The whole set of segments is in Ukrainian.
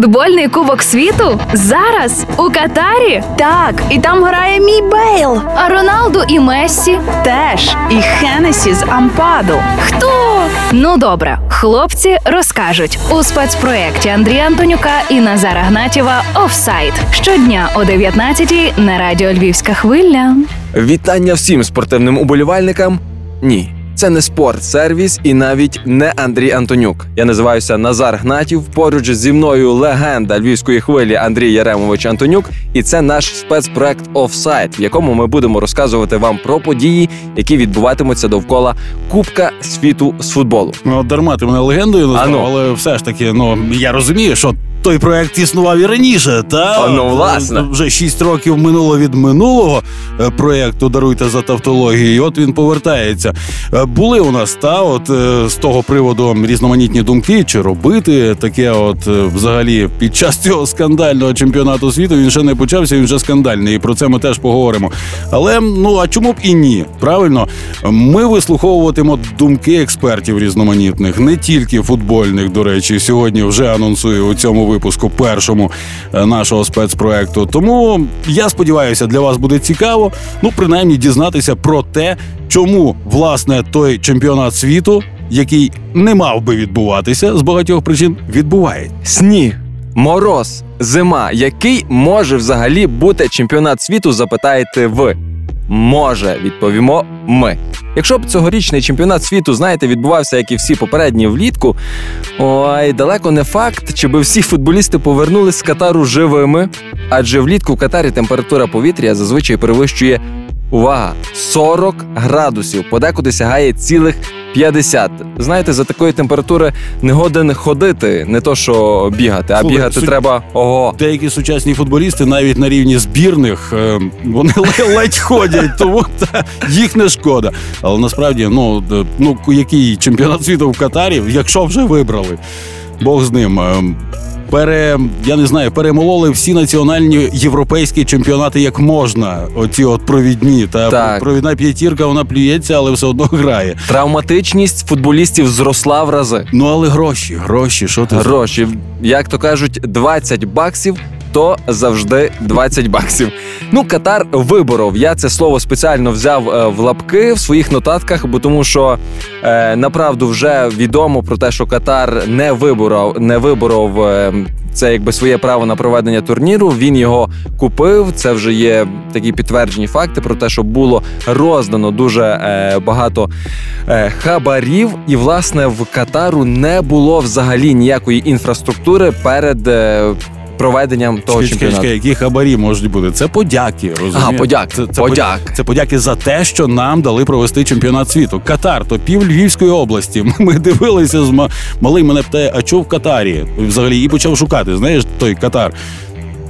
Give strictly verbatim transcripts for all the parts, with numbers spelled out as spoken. Футбольний кубок світу? Зараз? У Катарі? Так, і там грає Мі Бейл. А Роналду і Мессі? Теж. І Хенесі з Ампаду. Хто? Ну добре, хлопці розкажуть. У спецпроєкті Андрія Антонюка і Назара Гнатєва «Offside». Щодня о дев'ятнадцятій на радіо Львівська хвиля. Вітання всім спортивним уболівальникам. Ні. Це не спорт-сервіс і навіть не Андрій Антонюк. Я називаюся Назар Гнатів, поруч зі мною легенда львівської хвилі Андрій Яремович Антонюк. І це наш спецпроект «Offside», в якому ми будемо розказувати вам про події, які відбуватимуться довкола Кубка світу з футболу. Ну, дарма ти мене легендою назвав, ну. але все ж таки, ну, я розумію, що... той проект існував і раніше, та ну, власне. Вже шість років минуло від минулого проекту, даруйте за тавтологію, і от він повертається. Були у нас, та, от з того приводу різноманітні думки, чи робити таке от взагалі під час цього скандального чемпіонату світу, він ще не почався, він вже скандальний, і про це ми теж поговоримо. Але, ну, а чому б і ні, правильно? Ми вислуховуватимо думки експертів різноманітних, не тільки футбольних, до речі, сьогодні вже анонсую у цьому випуску першому нашого спецпроекту. Тому, я сподіваюся, для вас буде цікаво, ну, принаймні, дізнатися про те, чому, власне, той чемпіонат світу, який не мав би відбуватися з багатьох причин, відбувається. Сніг, мороз, зима. Який може взагалі бути чемпіонат світу, запитаєте ви? Може, відповімо ми. Якщо б цьогорічний чемпіонат світу, знаєте, відбувався, як і всі попередні, влітку, ой, далеко не факт, чи би всі футболісти повернулись з Катару живими, адже влітку в Катарі температура повітря зазвичай перевищує, увага, сорок градусів, подекуди сягає цілих п'ятдесят. Знаєте, за такої температури не годен ходити, не то що бігати, а Слухай, бігати су... треба ого. Деякі сучасні футболісти навіть на рівні збірних, вони ледь ходять, тому їх не шкода. Але насправді, ну, ну який чемпіонат світу в Катарі, якщо вже вибрали, Бог з ним. Пере, я не знаю, перемололи всі національні європейські чемпіонати як можна. Оці от провідні. Та так. Провідна п'ятірка, вона плюється, але все одно грає. Травматичність футболістів зросла в рази. Ну, але гроші, гроші, що ти... Гроші. Як то кажуть, двадцять баксів, то завжди двадцять баксів. Ну, Катар виборов. Я це слово спеціально взяв е, в лапки в своїх нотатках, бо тому що, е, направду, вже відомо про те, що Катар не виборов, не виборов е, це якби своє право на проведення турніру. Він його купив, це вже є такі підтверджені факти про те, що було роздано дуже е, багато е, хабарів. І, власне, в Катару не було взагалі ніякої інфраструктури перед... Е, проведенням того Чекай, чемпіонату. Які хабарі можуть бути? Це подяки, розумієте? А, подяки. Це, це, подяк. подяки. Це подяки за те, що нам дали провести чемпіонат світу. Катар, то пів Львівської області. Ми дивилися, з малий мене питає, а чого в Катарі? Взагалі, і почав шукати, знаєш, той Катар.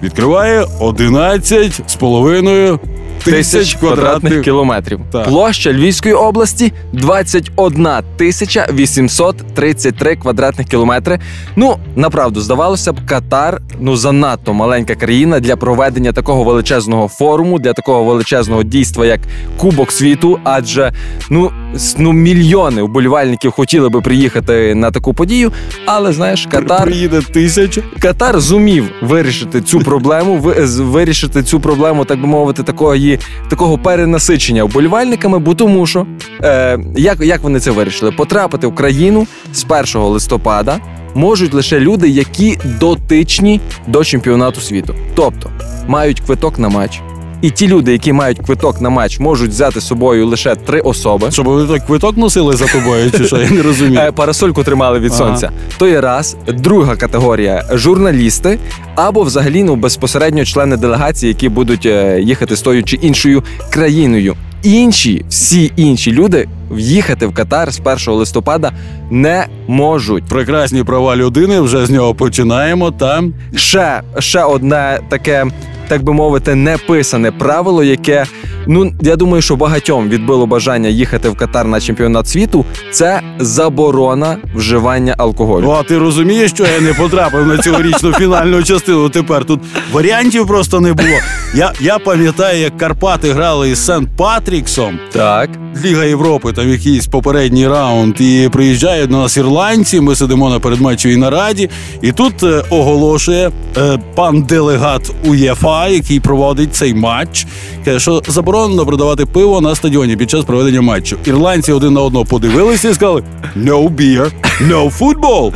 Відкриває одинадцять з половиною тисяч квадратних кілометрів. Так. Площа Львівської області двадцять одна тисяча вісімсот тридцять три квадратних кілометри. Ну, направду, здавалося б, Катар, ну, занадто маленька країна для проведення такого величезного форуму, для такого величезного дійства, як Кубок світу, адже, ну, ну мільйони вболівальників хотіли би приїхати на таку подію, але, знаєш, Катар... Приїде тисяча. Катар зумів вирішити цю проблему, вирішити цю проблему, так би мовити, такої такого перенасичення вболівальниками, бо тому що, е, як, як вони це вирішили? Потрапити в країну з першого листопада можуть лише люди, які дотичні до чемпіонату світу. Тобто, мають квиток на матч. І ті люди, які мають квиток на матч, можуть взяти з собою лише три особи. Щоб вони так квиток носили за тобою, чи що, я не розумію. Парасольку тримали від сонця. Ага. То є раз. Друга категорія – журналісти або взагалі, ну, безпосередньо члени делегації, які будуть їхати з тою чи іншою країною. Інші, всі інші люди в'їхати в Катар з першого листопада не можуть. Прекрасні права людини, вже з нього починаємо, там. Ще, ще одне таке... так би мовити, неписане правило, яке ну, я думаю, що багатьом відбило бажання їхати в Катар на чемпіонат світу, це заборона вживання алкоголю. О, ти розумієш, що я не потрапив на цьогорічну фінальну частину тепер? Тут варіантів просто не було. Я, я пам'ятаю, як Карпати грали із Сент-Патріксом. Так. Ліга Європи, там якийсь попередній раунд, і приїжджають до нас ірландці, ми сидимо на передматчевій нараді, і тут е, оголошує е, пан делегат УЄФА, який проводить цей матч, каже, що заборонено продавати пиво на стадіоні під час проведення матчу. Ірландці один на одного подивилися і сказали «No beer, no football».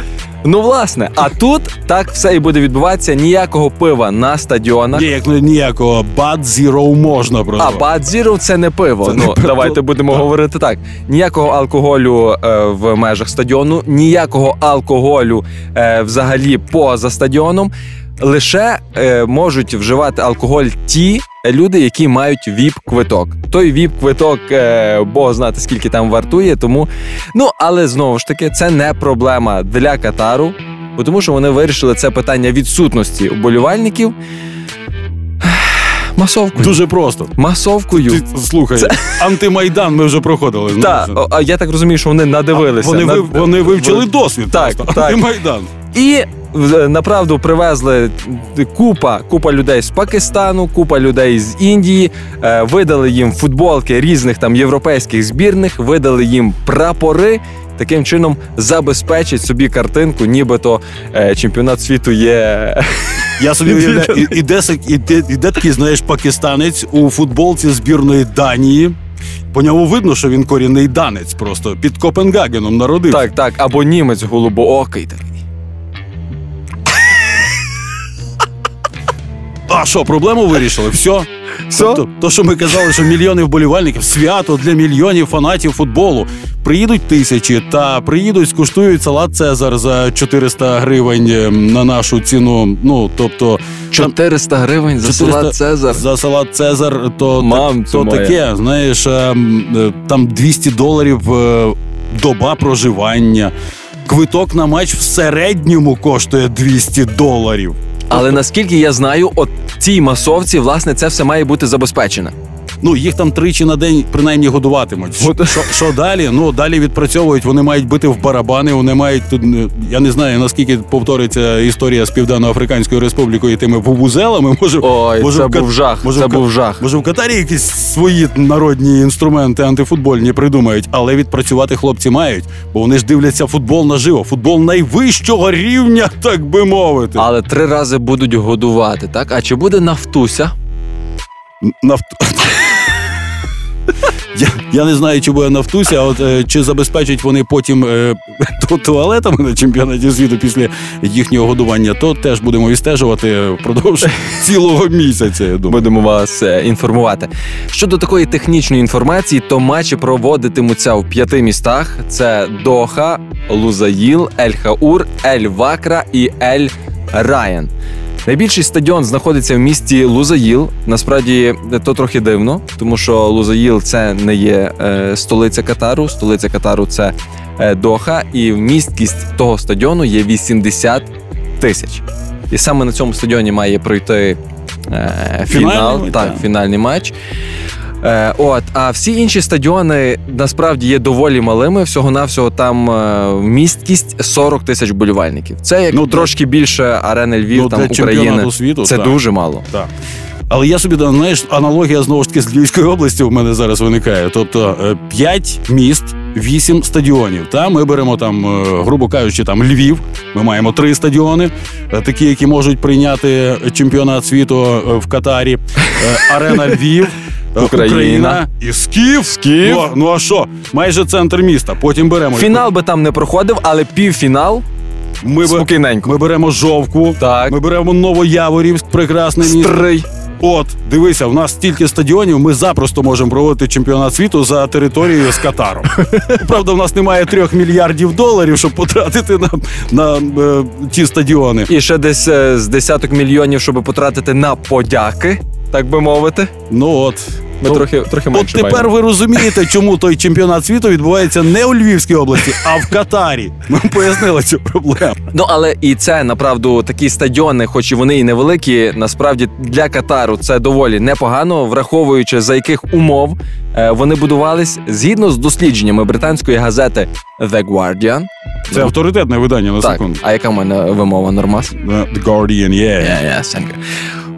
Ну, власне, а тут так все і буде відбуватися. Ніякого пива на стадіонах. Ні, як ніякого. Бад Зіро можна просто. А Бад Зіро – це не пиво. Це ну, не давайте пиво. Будемо так. говорити так. Ніякого алкоголю е, в межах стадіону, ніякого алкоголю е, взагалі поза стадіоном. Лише е, можуть вживати алкоголь ті люди, які мають віп-квиток. Той віп-квиток, е, бог знати, скільки там вартує, тому... Ну, але, знову ж таки, це не проблема для Катару, тому що вони вирішили це питання відсутності вболівальників масовкою. Дуже просто. Масовкою. Ти, слухай, це... антимайдан ми вже проходили. Так, я так розумію, що вони надивилися. А, вони, Над... вони вивчили в... досвід так, просто. Так. Антимайдан. І... Направду привезли купа, купа людей з Пакистану, купа людей з Індії, видали їм футболки різних там європейських збірних, видали їм прапори. Таким чином забезпечить собі картинку, нібито е, чемпіонат світу є... Я собі уявляю, іде, іде, іде такий, знаєш, пакистанець у футболці збірної Данії. По ньому видно, що він корінний данець просто, під Копенгагеном народився. Так, так, або німець голубоокий такий. А що, проблему вирішили? Все. Все? Тобто, то, що ми казали, що мільйони вболівальників, свято для мільйонів фанатів футболу. Приїдуть тисячі та приїдуть, скуштують салат «Цезар» за чотириста гривень на нашу ціну. Ну, тобто... чотириста гривень за чотириста салат «Цезар»? За салат «Цезар» то, Мам, то, то таке, знаєш, там двісті доларів доба проживання. Квиток на матч в середньому коштує двісті доларів. Але наскільки я знаю, от цій масовці, власне, це все має бути забезпечено. Ну, їх там тричі на день принаймні годуватимуть. Що, що далі? Ну, далі відпрацьовують, вони мають бити в барабани, вони мають тут, я не знаю, наскільки повториться історія з Південно-Африканською Республікою і тими вувузелами. Може, Ой, може, це в, був жах, може, це в, був жах. Може, в Катарі якісь свої народні інструменти антифутбольні придумають, але відпрацювати хлопці мають, бо вони ж дивляться футбол наживо. Футбол найвищого рівня, так би мовити. Але три рази будуть годувати, так? А чи буде нафтуся? Нафтуся? Я, я не знаю, чи буде нафтуся, а от е, чи забезпечать вони потім е, туалетами на чемпіонаті світу після їхнього годування, то теж будемо відстежувати впродовж цілого місяця, я думаю. Будемо вас е, інформувати. Щодо такої технічної інформації, то матчі проводитимуться в п'яти містах. Це Доха, Лузаїл, Ель-Хаур, Ель-Вакра і Ель-Райан. Найбільший стадіон знаходиться в місті Лузаїл. Насправді, то трохи дивно, тому що Лузаїл – це не є е, столиця Катару. Столиця Катару – це е, Доха. І вмісткість того стадіону є вісімдесят тисяч. І саме на цьому стадіоні має пройти е, фінал, фінальний, так, та. фінальний матч. Е, от, а всі інші стадіони, насправді, є доволі малими. Всього-навсього там е, місткість сорок тисяч вболівальників. Це як ну, трошки більше арени Львів, ну, там, України. Світу, це так. дуже мало. Так. Але я собі, знаєш, аналогія, знову ж таки, з Львівської області в мене зараз виникає. Тобто, п'ять міст, вісім стадіонів. Та ми беремо, там, грубо кажучи, там Львів, ми маємо три стадіони, такі, які можуть прийняти чемпіонат світу в Катарі, арена Львів, Україна. Україна і Скіф. Скіф. Ну, ну а що? Майже центр міста. Потім беремо... Фінал би там не проходив, але півфінал ми спокійненько. Б... Ми беремо Жовкву, так. Ми беремо Новояворівськ, прекрасне місто. Стрий. От, дивися, в нас стільки стадіонів, ми запросто можемо проводити чемпіонат світу за територією з Катаром. Правда, в нас немає трьох мільярдів доларів, щоб потратити на, на е, ті стадіони. І ще десь е, з десяток мільйонів, щоб потратити на подяки, так би мовити. Ну от. Ми ну, трохи, трохи менше. От тепер баємо. Ви розумієте, чому той чемпіонат світу відбувається не у Львівській області, а в Катарі. Ми пояснили цю проблему. Ну, але і це, направду, такі стадіони, хоч і вони і невеликі, насправді для Катару це доволі непогано, враховуючи, за яких умов вони будувались. Згідно з дослідженнями британської газети The Guardian. Це авторитетне видання, на так, секунду. А яка в мене вимова, нормас? The Guardian, yeah. Yeah, yeah,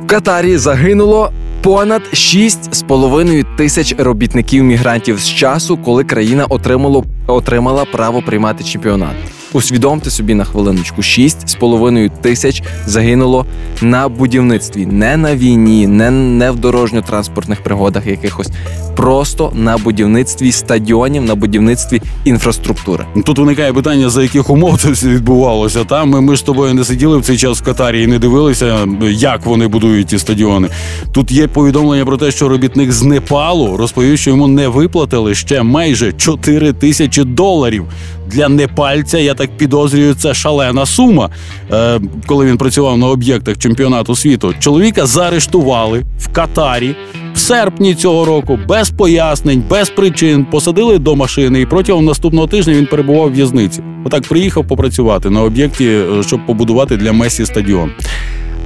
в Катарі загинуло понад шість з половиною тисяч робітників-мігрантів з часу, коли країна отримало, отримала право приймати чемпіонат. Усвідомте собі на хвилиночку, шість з половиною тисяч загинуло на будівництві. Не на війні, не, не в дорожньо-транспортних пригодах якихось. Просто на будівництві стадіонів, на будівництві інфраструктури. Тут виникає питання, за яких умов це все відбувалося. Та? Ми, ми ж з тобою не сиділи в цей час в Катарі і не дивилися, як вони будують ті стадіони. Тут є повідомлення про те, що робітник з Непалу розповів, що йому не виплатили ще майже чотири тисячі доларів. Для непальця, я так підозрюю, це шалена сума. Е, коли він працював на об'єктах чемпіонату світу, чоловіка заарештували в Катарі в серпні цього року, без пояснень, без причин, посадили до машини, і протягом наступного тижня він перебував в в'язниці. Отак приїхав попрацювати на об'єкті, щоб побудувати для Мессі стадіон.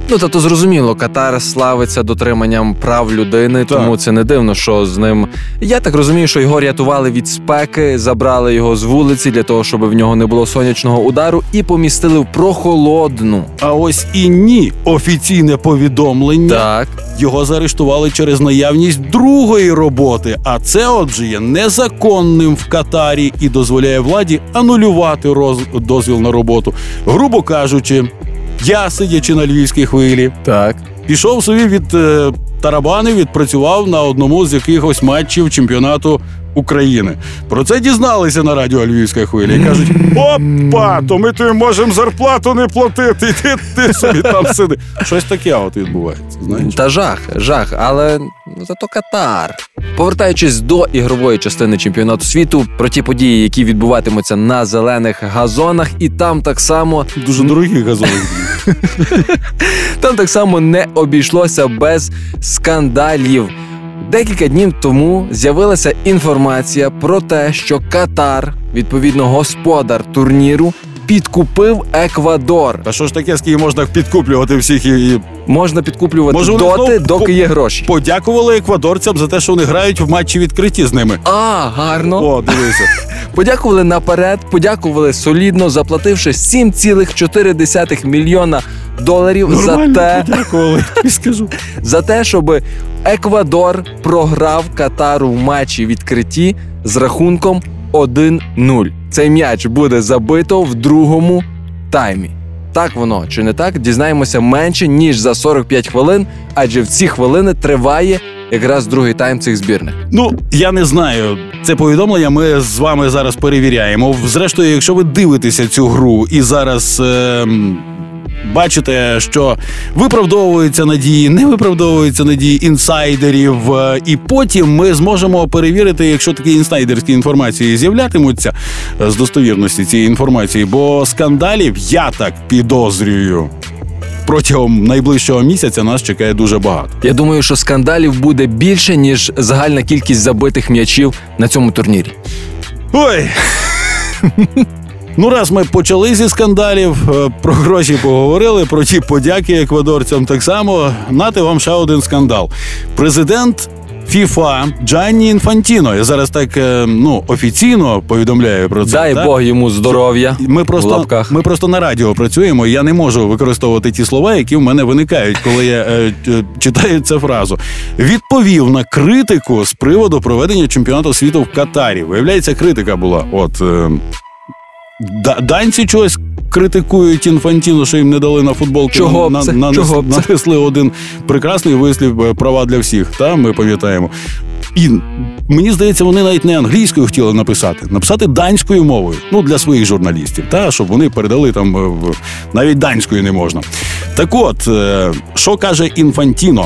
Ну, та то зрозуміло, Катар славиться дотриманням прав людини, тому так. Це не дивно, що з ним... Я так розумію, що його рятували від спеки, забрали його з вулиці для того, щоб в нього не було сонячного удару і помістили в прохолодну. А ось і ні, офіційне повідомлення. Так. Його заарештували через наявність другої роботи, а це, отже, є незаконним в Катарі і дозволяє владі анулювати роз... дозвіл на роботу. Грубо кажучи... Я, сидячи на Львівській хвилі, так. пішов собі від е, тарабани, відпрацював на одному з якихось матчів чемпіонату України. Про це дізналися на радіо Львівська хвиля. І кажуть, опа, то ми тобі можемо зарплату не платити, і ти, ти собі там сиди. Щось таке от відбувається, знаєш? Та жах, жах, але зато Катар. Повертаючись до ігрової частини чемпіонату світу, про ті події, які відбуватимуться на зелених газонах, і там так само... Дуже дорогі газони. Там так само не обійшлося без скандалів. Декілька днів тому з'явилася інформація про те, що Катар, відповідно господар турніру, підкупив Еквадор. Та що ж таке, скільки можна підкуплювати всіх і... Можна підкуплювати Може, доти, доки по- є гроші. Подякували еквадорцям за те, що вони грають в матчі відкриті з ними. А, гарно. О, дивися. Подякували наперед, подякували солідно, заплативши сім цілих чотири мільйона доларів Нормально за те... подякували, я скажу. За те, щоб Еквадор програв Катару в матчі відкриті з рахунком один нуль. Цей м'яч буде забито в другому таймі. Так воно, чи не так, дізнаємося менше, ніж за сорок п'ять хвилин, адже в ці хвилини триває якраз другий тайм цих збірних. Ну, я не знаю. Це повідомлення ми з вами зараз перевіряємо. Зрештою, якщо ви дивитеся цю гру і зараз... Е- Бачите, що виправдовуються надії, не виправдовуються надії інсайдерів, і потім ми зможемо перевірити, якщо такі інсайдерські інформації з'являтимуться з достовірності цієї інформації, бо скандалів, я так підозрюю, протягом найближчого місяця нас чекає дуже багато. Я думаю, що скандалів буде більше, ніж загальна кількість забитих м'ячів на цьому турнірі. Ой! Ну, раз ми почали зі скандалів, про гроші поговорили, про ті подяки еквадорцям так само. Нате вам ще один скандал. Президент ФІФА Джанні Інфантіно, я зараз так, ну, офіційно повідомляю про це. Дай так? Бог йому здоров'я. Ми просто, ми просто на радіо працюємо, я не можу використовувати ті слова, які в мене виникають, коли я е, читаю цю фразу. Відповів на критику з приводу проведення чемпіонату світу в Катарі. Виявляється, критика була. От... Е, Данці чогось критикують Інфантіно, що їм не дали на футболки. Чого б це? На, на, Чого б це? Нанесли один прекрасний вислів «Права для всіх». Та, ми пам'ятаємо. І мені здається, вони навіть не англійською хотіли написати. Написати данською мовою. Ну, для своїх журналістів. Та, щоб вони передали там... Навіть данською не можна. Так от, що каже Інфантіно?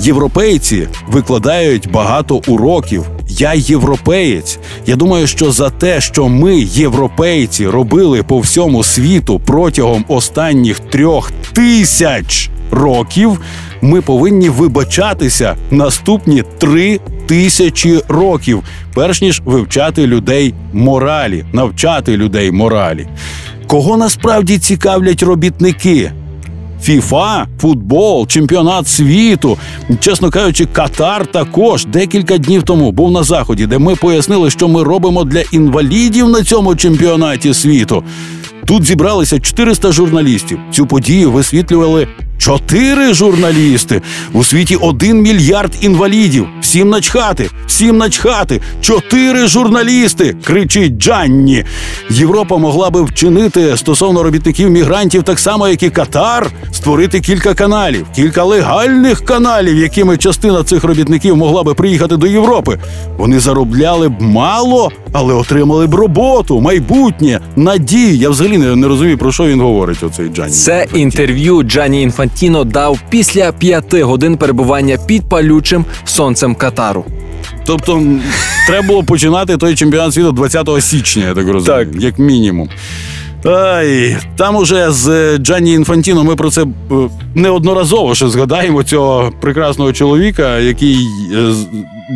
Європейці викладають багато уроків. Я європеєць. Я думаю, що за те, що ми, європейці, робили по всьому світу протягом останніх трьох тисяч років, ми повинні вибачатися наступні три тисячі років, перш ніж вивчати людей моралі, навчати людей моралі. Кого насправді цікавлять робітники? ФІФА, футбол, чемпіонат світу. Чесно кажучи, Катар також декілька днів тому був на заході, де ми пояснили, що ми робимо для інвалідів на цьому чемпіонаті світу. Тут зібралися чотириста журналістів. Цю подію висвітлювали чотири журналісти. У світі один мільярд інвалідів. Всім начхати, всім начхати. Чотири журналісти, кричить Джанні. Європа могла би вчинити стосовно робітників-мігрантів так само, як і Катар, створити кілька каналів, кілька легальних каналів, якими частина цих робітників могла би приїхати до Європи. Вони заробляли б мало, але отримали б роботу, майбутнє, надію. Я взагалі не, не розумію, про що він говорить, оцей Джанні. Це інтерв'ю Джанні Інфантіно дав після п'яти годин перебування під палючим сонцем Катару. Тобто, треба було починати той чемпіонат світу двадцятого січня, я так розумію, так, як мінімум. Ай, там уже з Джанні Інфантіно ми про це неодноразово ще згадаємо, цього прекрасного чоловіка, який,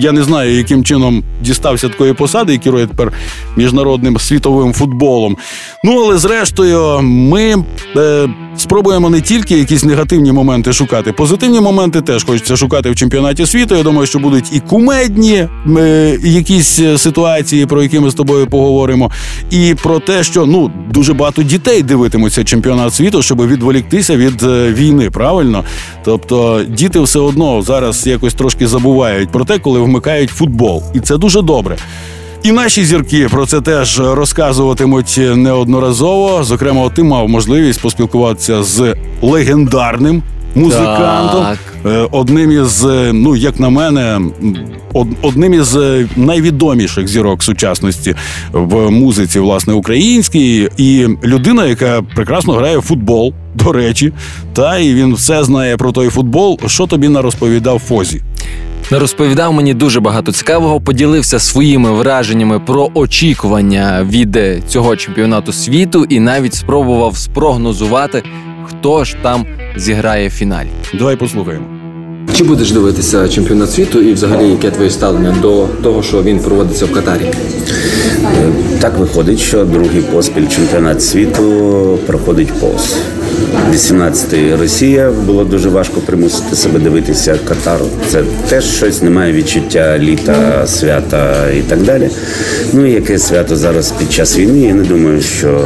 я не знаю, яким чином дістався такої посади і керує тепер міжнародним світовим футболом. Ну, але зрештою, ми е, спробуємо не тільки якісь негативні моменти шукати, позитивні моменти теж хочеться шукати в чемпіонаті світу. Я думаю, що будуть і кумедні е, якісь ситуації, про які ми з тобою поговоримо, і про те, що, ну, дуже багато дітей дивитимуться чемпіонат світу, щоб відволіктися від е, війни, правильно? Тобто, діти все одно зараз якось трошки забувають про те, коли вмикають футбол. І це дуже добре. І наші зірки про це теж розказуватимуть неодноразово. Зокрема, ти мав можливість поспілкуватися з легендарним музикантом. Так. Одним із, ну, як на мене, одним із найвідоміших зірок сучасності в музиці, власне, українській. І людина, яка прекрасно грає в футбол, до речі. Та, і він все знає про той футбол. Що тобі нарозповідав Фозі? Розповідав мені дуже багато цікавого, поділився своїми враженнями про очікування від цього чемпіонату світу і навіть спробував спрогнозувати, хто ж там зіграє в фіналі. Давай послухаємо. Чи будеш дивитися чемпіонат світу і взагалі яке твоє ставлення до того, що він проводиться в Катарі? Так виходить, що другий поспіль чемпіонат світу проходить повз. вісімнадцятий Росія, було дуже важко примусити себе дивитися Катару. Це теж щось, немає відчуття літа, свята і так далі. Ну і яке свято зараз під час війни, я не думаю, що,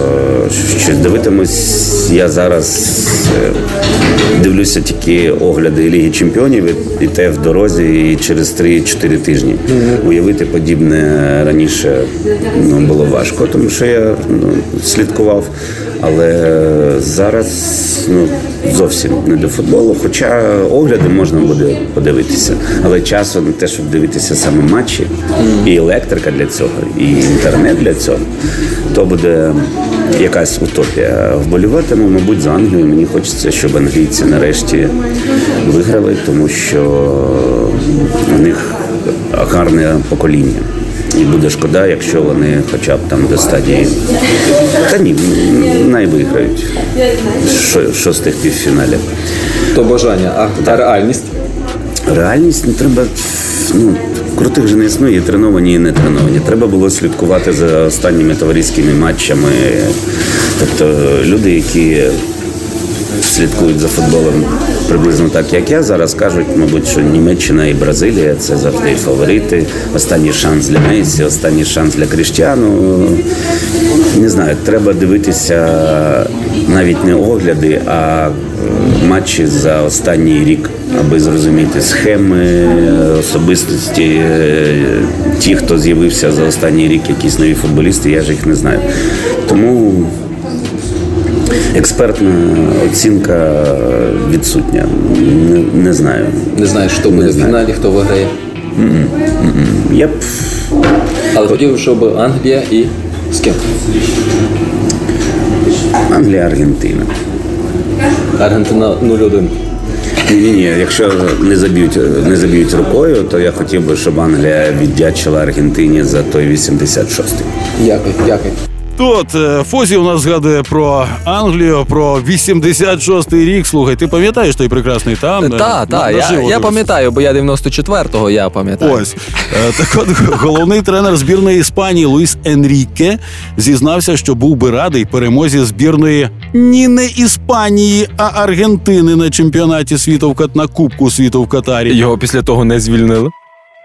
що дивитимусь. Я зараз дивлюся тільки огляди Ліги Чемпіонів і те в дорозі і через три-чотири тижні. Уявити подібне раніше, ну, було важко, тому що я, ну, слідкував. Але зараз, ну, зовсім не до футболу, хоча огляди можна буде подивитися. Але часу на те, щоб дивитися саме матчі, і електрика для цього, і інтернет для цього, то буде якась утопія. Вболіватиму, мабуть, за Англію. Мені хочеться, щоб англійці нарешті виграли, тому що у них гарне покоління. І буде шкода, якщо вони хоча б там до стадії, та ні, найвиграють шостих півфіналів. То бажання, а реальність? Реальність не треба, ну, крутих же не існує, треновані і не треновані. Треба було слідкувати за останніми товариськими матчами. Тобто люди, які слідкують за футболом приблизно так, як я, зараз кажуть, мабуть, що Німеччина і Бразилія – це завжди фаворити. Останній шанс для Мессі, останній шанс для Крістіану. Не знаю, треба дивитися навіть не огляди, а матчі за останній рік, аби зрозуміти схеми, особистості, ті, хто з'явився за останній рік, якісь нові футболісти, я ж їх не знаю. Тому експертна оцінка відсутня. Не, не знаю. Не знаєш, хто буде в фіналі, хто виграє? Я б... Але хотів, щоб Англія і... З ким? Англія, Аргентина. Аргентина нуль один. Ні-ні, якщо не заб'ють, не заб'ють рукою, то я хотів би, щоб Англія віддячила Аргентині за той вісімдесят шостий. Дякую, дякую. Тут Фозі у нас згадує про Англію, про вісімдесят шостий рік. Слухай, ти пам'ятаєш той прекрасний там? Так, так, я, я пам'ятаю, бо я дев'яносто четвертого, я пам'ятаю. Ось. Так от, головний тренер збірної Іспанії Луїс Енріке зізнався, що був би радий перемозі збірної ні не Іспанії, а Аргентини на чемпіонаті світу в Кат... на Кубку світу в Катарі. Його після того не звільнили?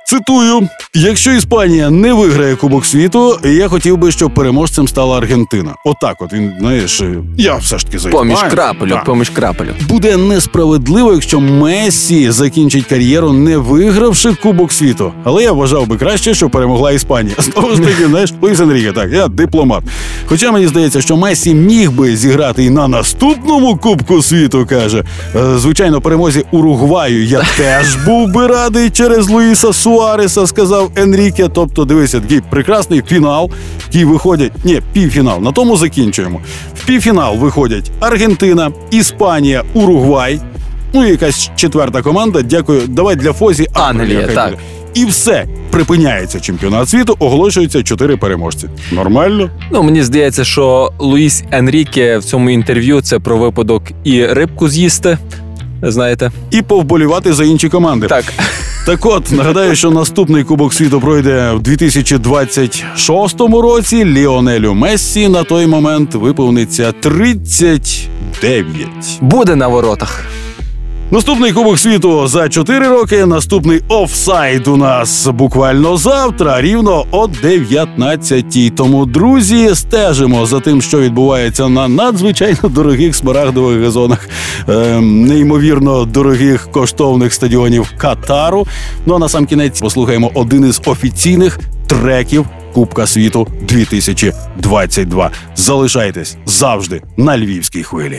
Цитую, якщо Іспанія не виграє Кубок світу, я хотів би, щоб переможцем стала Аргентина. Отак от, він, знаєш, я все ж таки за Іспанію. Поміж крапелю, поміж крапелю. Буде несправедливо, якщо Мессі закінчить кар'єру, не вигравши Кубок світу. Але я вважав би краще, що перемогла Іспанія. Знову ж таки, знаєш, Луїс Енріке, так, я дипломат. Хоча мені здається, що Мессі міг би зіграти і на наступному Кубку світу, каже. Звичайно, перемозі Уругваю я теж був би радий через Луїса Су Суареса, сказав Енріке. Тобто, дивися, такий прекрасний фінал, який виходять... Ні, півфінал. На тому закінчуємо. В півфінал виходять Аргентина, Іспанія, Уругвай. Ну і якась четверта команда. Дякую. Давай для Фозі Англія. Англія, так. І все. Припиняється чемпіонат світу, оголошуються чотири переможці. Нормально? Ну, мені здається, що Луїс Енріке в цьому інтерв'ю це про випадок і рибку з'їсти, знаєте. І повболівати за інші команди. Так. Так от, нагадаю, що наступний Кубок світу пройде в дві тисячі двадцять шостому році. Ліонелю Мессі на той момент виповниться тридцять дев'ять. Буде на воротах. Наступний Кубок світу за чотири роки, наступний офсайд у нас буквально завтра, рівно о дев'ятнадцятій. Тому, друзі, стежимо за тим, що відбувається на надзвичайно дорогих смарагдових газонах, е, неймовірно дорогих коштовних стадіонів Катару. Ну а на сам кінець послухаємо один із офіційних треків Кубка світу дві тисячі двадцять два. Залишайтесь завжди на Львівській хвилі.